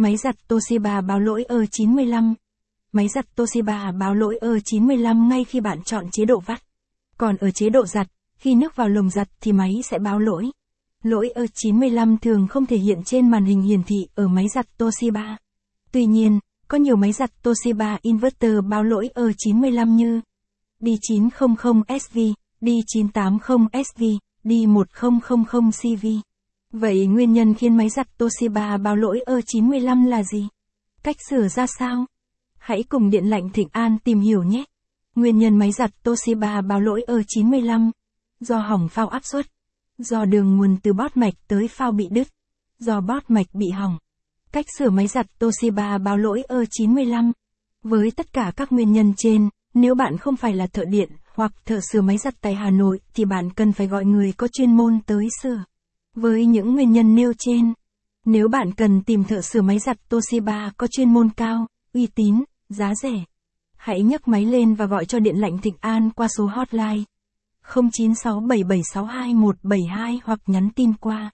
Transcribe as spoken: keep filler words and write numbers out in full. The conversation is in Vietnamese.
Máy giặt Toshiba báo lỗi E chín mươi lăm. Máy giặt Toshiba báo lỗi E chín mươi lăm ngay khi bạn chọn chế độ vắt. Còn ở chế độ giặt, khi nước vào lồng giặt thì máy sẽ báo lỗi. Lỗi E chín mươi lăm thường không thể hiện trên màn hình hiển thị ở máy giặt Toshiba. Tuy nhiên, có nhiều máy giặt Toshiba Inverter báo lỗi E chín mươi lăm như D chín không không S V, D chín tám không S V, D một không không không C V. Vậy nguyên nhân khiến máy giặt Toshiba báo lỗi E chín mươi lăm là gì? Cách sửa ra sao? Hãy cùng Điện Lạnh Thịnh An tìm hiểu nhé! Nguyên nhân máy giặt Toshiba báo lỗi E chín mươi lăm. Do hỏng phao áp suất. Do đường nguồn từ bót mạch tới phao bị đứt. Do bót mạch bị hỏng. Cách sửa máy giặt Toshiba báo lỗi E chín mươi lăm. Với tất cả các nguyên nhân trên, nếu bạn không phải là thợ điện hoặc thợ sửa máy giặt tại Hà Nội thì bạn cần phải gọi người có chuyên môn tới sửa. Với những nguyên nhân nêu trên, nếu bạn cần tìm thợ sửa máy giặt Toshiba có chuyên môn cao, uy tín, giá rẻ, hãy nhấc máy lên và gọi cho Điện Lạnh Thịnh An qua số hotline không chín sáu bảy bảy sáu hai một bảy hai hoặc nhắn tin qua